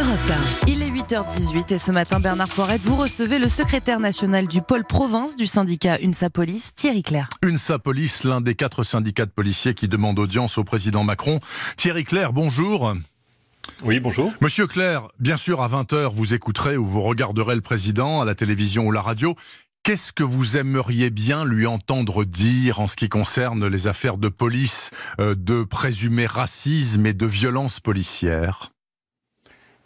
Europe 1. Il est 8h18 et ce matin, Bernard Poirette, vous recevez le secrétaire national du pôle province du syndicat Unsa Police, Thierry Clair. Unsa Police, l'un des 4 syndicats de policiers qui demandent audience au président Macron. Thierry Clair, bonjour. Oui, bonjour. Monsieur Clair, bien sûr, à 20h, vous écouterez ou vous regarderez le président à la télévision ou la radio. Qu'est-ce que vous aimeriez bien lui entendre dire en ce qui concerne les affaires de police, de présumé racisme et de violence policière ?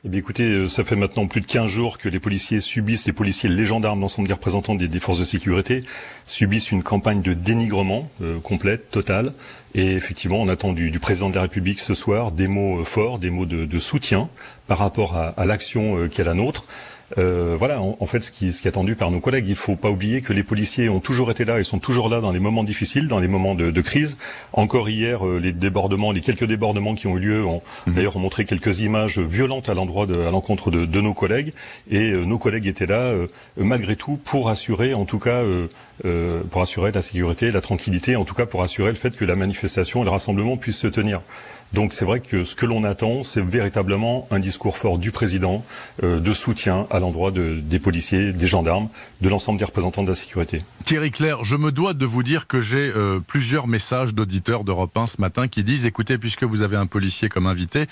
Eh bien, écoutez, ça fait maintenant plus de 15 jours que les policiers subissent, les policiers, les gendarmes, l'ensemble des représentants des forces de sécurité subissent une campagne de dénigrement complète, totale. Et effectivement, on attend du président de la République ce soir des mots forts, des mots de soutien par rapport à l'action qui est la nôtre. Voilà, en fait, ce qui est attendu par nos collègues. Il faut pas oublier que les policiers ont toujours été là et sont toujours là dans les moments difficiles, dans les moments de crise. Encore hier, les quelques débordements qui ont eu lieu d'ailleurs ont montré quelques images violentes à l'encontre de nos collègues. Et nos collègues étaient là, malgré tout, pour assurer, en tout cas, pour assurer la sécurité, la tranquillité, en tout cas pour assurer le fait que la manifestation et le rassemblement puissent se tenir. Donc c'est vrai que ce que l'on attend, c'est véritablement un discours fort du président, de soutien à l'endroit des policiers, des gendarmes, de l'ensemble des représentants de la sécurité. Thierry Clair, je me dois de vous dire que j'ai plusieurs messages d'auditeurs d'Europe 1 ce matin qui disent, écoutez, puisque vous avez un policier comme invité,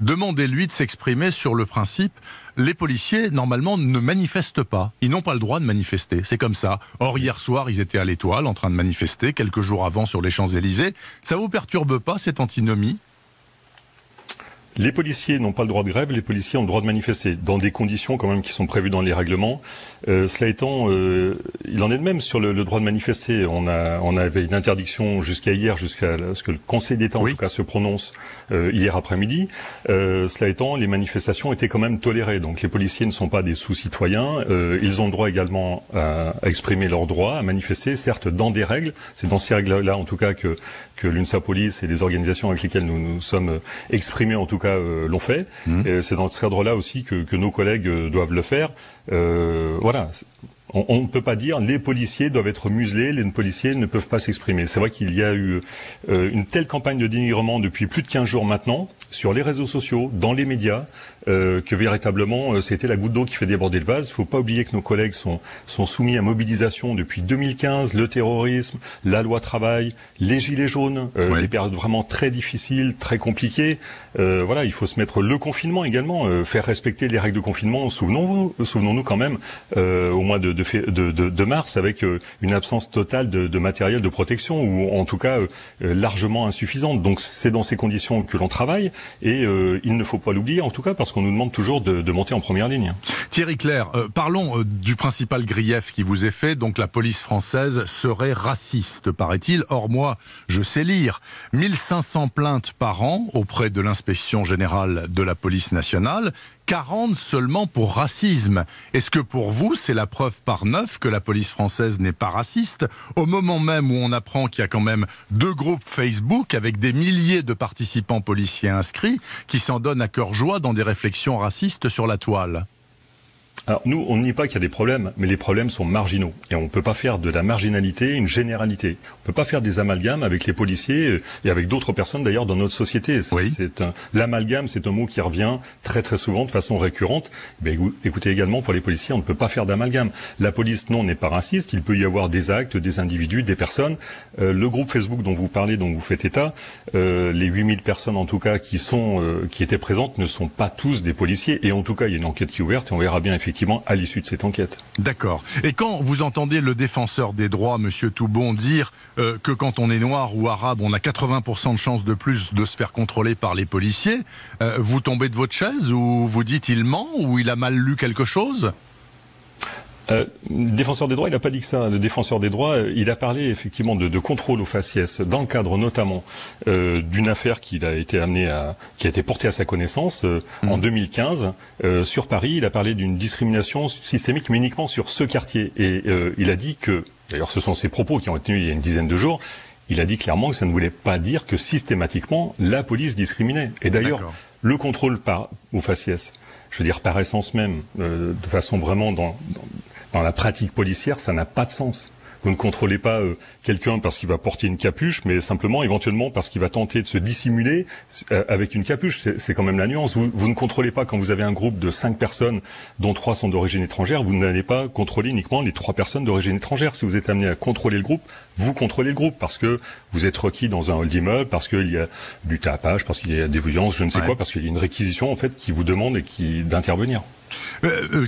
demandez-lui de s'exprimer sur le principe. Les policiers, normalement, ne manifestent pas. Ils n'ont pas le droit de manifester. C'est comme ça. Or, hier soir, ils étaient à l'Étoile en train de manifester, quelques jours avant sur les Champs-Élysées. Ça vous perturbe pas, cette antinomie ? Les policiers n'ont pas le droit de grève, les policiers ont le droit de manifester, dans des conditions quand même qui sont prévues dans les règlements. Cela étant, il en est de même sur le droit de manifester. On avait une interdiction jusqu'à hier, jusqu'à ce que le Conseil d'État, en tout cas, se prononce hier après-midi. Cela étant, les manifestations étaient quand même tolérées. Donc les policiers ne sont pas des sous-citoyens. Ils ont le droit également à exprimer leurs droits, à manifester, certes dans des règles. C'est dans ces règles-là, en tout cas, que l'UNSA Police et les organisations avec lesquelles nous sommes exprimés, en tout cas, l'ont fait. C'est dans ce cadre-là aussi que nos collègues doivent le faire. Voilà. On ne peut pas dire les policiers doivent être muselés, les policiers ne peuvent pas s'exprimer. C'est vrai qu'il y a eu une telle campagne de dénigrement depuis plus de 15 jours maintenant, sur les réseaux sociaux, dans les médias, que véritablement c'était la goutte d'eau qui fait déborder le vase. Il ne faut pas oublier que nos collègues sont soumis à mobilisation depuis 2015, le terrorisme, la loi travail, les gilets jaunes, des périodes vraiment très difficiles, très compliquées. Voilà, il faut se mettre le confinement également, faire respecter les règles de confinement. Souvenons-nous quand même, au mois de mars, avec une absence totale de matériel de protection, ou en tout cas largement insuffisante. Donc c'est dans ces conditions que l'on travaille, et il ne faut pas l'oublier, en tout cas parce qu'on nous demande toujours de monter en première ligne. Thierry Clair, parlons du principal grief qui vous est fait. Donc la police française serait raciste, paraît-il. Or moi, je sais lire 1500 plaintes par an auprès de l'inspection générale de la police nationale, 40 seulement pour racisme. Est-ce que pour vous, c'est la preuve par 9 que la police française n'est pas raciste, au moment même où on apprend qu'il y a quand même 2 groupes Facebook avec des milliers de participants policiers inscrits qui s'en donnent à cœur joie dans des réflexions racistes sur la toile ? Alors nous, on ne nie pas qu'il y a des problèmes, mais les problèmes sont marginaux. Et on ne peut pas faire de la marginalité une généralité. On ne peut pas faire des amalgames avec les policiers et avec d'autres personnes d'ailleurs dans notre société. Oui. L'amalgame, c'est un mot qui revient très très souvent de façon récurrente. Mais écoutez, également pour les policiers, on ne peut pas faire d'amalgame. La police, non, n'est pas raciste. Il peut y avoir des actes, des individus, des personnes. Le groupe Facebook dont vous parlez, dont vous faites état, les 8000 personnes en tout cas qui étaient présentes ne sont pas tous des policiers. Et en tout cas, il y a une enquête qui est ouverte et on verra bien effectivement à l'issue de cette enquête. D'accord. Et quand vous entendez le défenseur des droits, monsieur Toubon, dire que quand on est noir ou arabe, on a 80% de chances de plus de se faire contrôler par les policiers, vous tombez de votre chaise ou vous dites il ment ou il a mal lu quelque chose ? Le défenseur des droits, il n'a pas dit que ça. Le défenseur des droits, il a parlé effectivement de contrôle aux faciès, dans le cadre notamment d'une affaire qui a été portée à sa connaissance en 2015 sur Paris. Il a parlé d'une discrimination systémique, mais uniquement sur ce quartier. Et il a dit que, d'ailleurs, ce sont ses propos qui ont été tenus il y a une dizaine de jours. Il a dit clairement que ça ne voulait pas dire que systématiquement la police discriminait. Et d'ailleurs, le contrôle aux faciès, je veux dire par essence même, de façon vraiment dans la pratique policière, ça n'a pas de sens. Vous ne contrôlez pas quelqu'un parce qu'il va porter une capuche, mais simplement, éventuellement, parce qu'il va tenter de se dissimuler avec une capuche. C'est quand même la nuance. Vous ne contrôlez pas, quand vous avez un groupe de 5 personnes, dont 3 sont d'origine étrangère, vous n'allez pas contrôler uniquement les 3 personnes d'origine étrangère. Si vous êtes amené à contrôler le groupe, vous contrôlez le groupe, parce que vous êtes requis dans un hall d'immeuble, parce qu'il y a du tapage, parce qu'il y a des violences, je ne sais quoi, parce qu'il y a une réquisition, en fait, qui vous demande d'intervenir.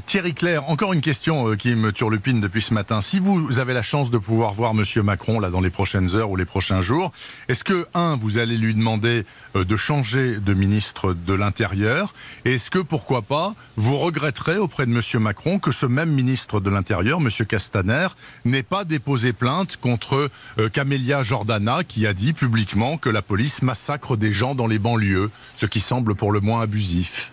Thierry Clair, encore une question qui me turlupine depuis ce matin. Si vous avez la chance de pouvoir voir M. Macron là, dans les prochaines heures ou les prochains jours, est-ce que, vous allez lui demander de changer de ministre de l'Intérieur? Et est-ce que, pourquoi pas, vous regretterez auprès de M. Macron que ce même ministre de l'Intérieur, M. Castaner, n'ait pas déposé plainte contre Camélia Jordana, qui a dit publiquement que la police massacre des gens dans les banlieues, ce qui semble pour le moins abusif?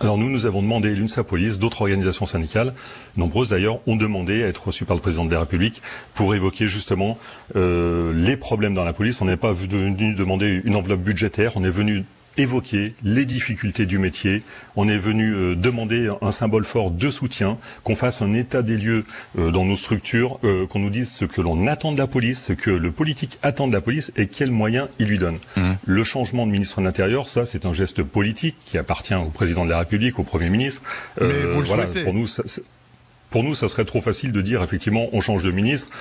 Alors nous avons demandé, l'Unsa Police, d'autres organisations syndicales, nombreuses d'ailleurs, ont demandé à être reçues par le président de la République pour évoquer justement les problèmes dans la police. On n'est pas venu demander une enveloppe budgétaire, on est venu évoquer les difficultés du métier, on est venu demander un symbole fort de soutien, qu'on fasse un état des lieux dans nos structures, qu'on nous dise ce que l'on attend de la police, ce que le politique attend de la police et quels moyens il lui donne. Le changement de ministre de l'Intérieur, ça c'est un geste politique qui appartient au président de la République, au Premier ministre. Mais vous le souhaitez. Pour nous, ça serait trop facile de dire effectivement on change de ministre.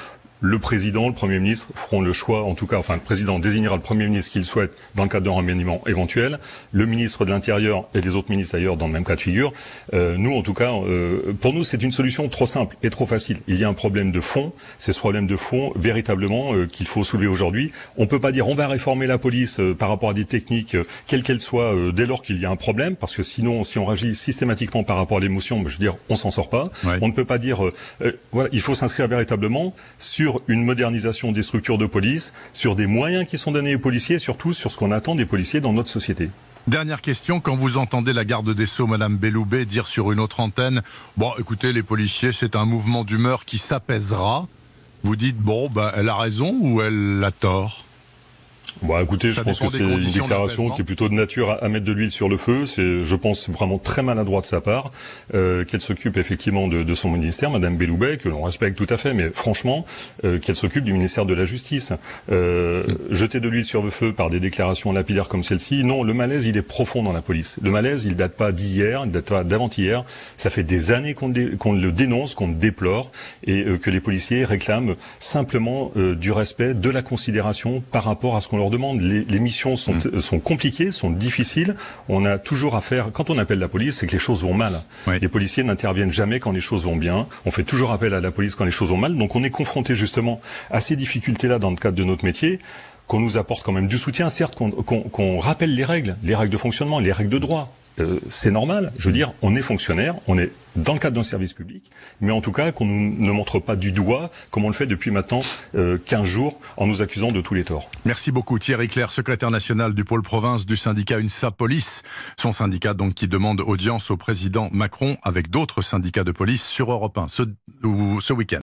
Le président, le Premier ministre feront le choix, en tout cas, enfin le président désignera le Premier ministre qu'il souhaite dans le cadre d'un remaniement éventuel, le ministre de l'Intérieur et les autres ministres d'ailleurs dans le même cas de figure. Nous, en tout cas, pour nous, c'est une solution trop simple et trop facile. Il y a un problème de fond, c'est ce problème de fond véritablement qu'il faut soulever aujourd'hui. On ne peut pas dire on va réformer la police par rapport à des techniques, quelles qu'elles soient, dès lors qu'il y a un problème, parce que sinon, si on réagit systématiquement par rapport à l'émotion, je veux dire, on s'en sort pas. Ouais. On ne peut pas dire, voilà, il faut s'inscrire véritablement sur une modernisation des structures de police, sur des moyens qui sont donnés aux policiers et surtout sur ce qu'on attend des policiers dans notre société. Dernière question, quand vous entendez la garde des Sceaux, Madame Belloubet, dire sur une autre antenne « Bon, écoutez, les policiers, c'est un mouvement d'humeur qui s'apaisera », vous dites « Bon, ben, elle a raison ou elle a tort ?» Bon, écoutez, je pense que c'est une déclaration qui est plutôt de nature à mettre de l'huile sur le feu. C'est, je pense, vraiment très maladroit de sa part, qu'elle s'occupe effectivement de son ministère, Madame Belloubet, que l'on respecte tout à fait, mais franchement, qu'elle s'occupe du ministère de la Justice. Jeter de l'huile sur le feu par des déclarations lapidaires comme celle-ci, non, le malaise, il est profond dans la police. Le malaise, il date pas d'hier, il date pas d'avant-hier. Ça fait des années qu'on le dénonce, qu'on le déplore, et que les policiers réclament simplement du respect, de la considération par rapport à ce qu'on leur demande. Les missions sont compliquées, sont difficiles. On a toujours affaire, quand on appelle la police, c'est que les choses vont mal. Oui. Les policiers n'interviennent jamais quand les choses vont bien. On fait toujours appel à la police quand les choses vont mal. Donc on est confronté justement à ces difficultés-là dans le cadre de notre métier, qu'on nous apporte quand même du soutien, certes, qu'on rappelle les règles de fonctionnement, les règles de droit. C'est normal, je veux dire, on est fonctionnaire, on est dans le cadre d'un service public, mais en tout cas qu'on ne montre pas du doigt, comme on le fait depuis maintenant 15 jours, en nous accusant de tous les torts. Merci beaucoup Thierry Clair, secrétaire national du pôle province du syndicat Unsa Police, son syndicat donc qui demande audience au président Macron avec d'autres syndicats de police sur Europe 1 ce week-end.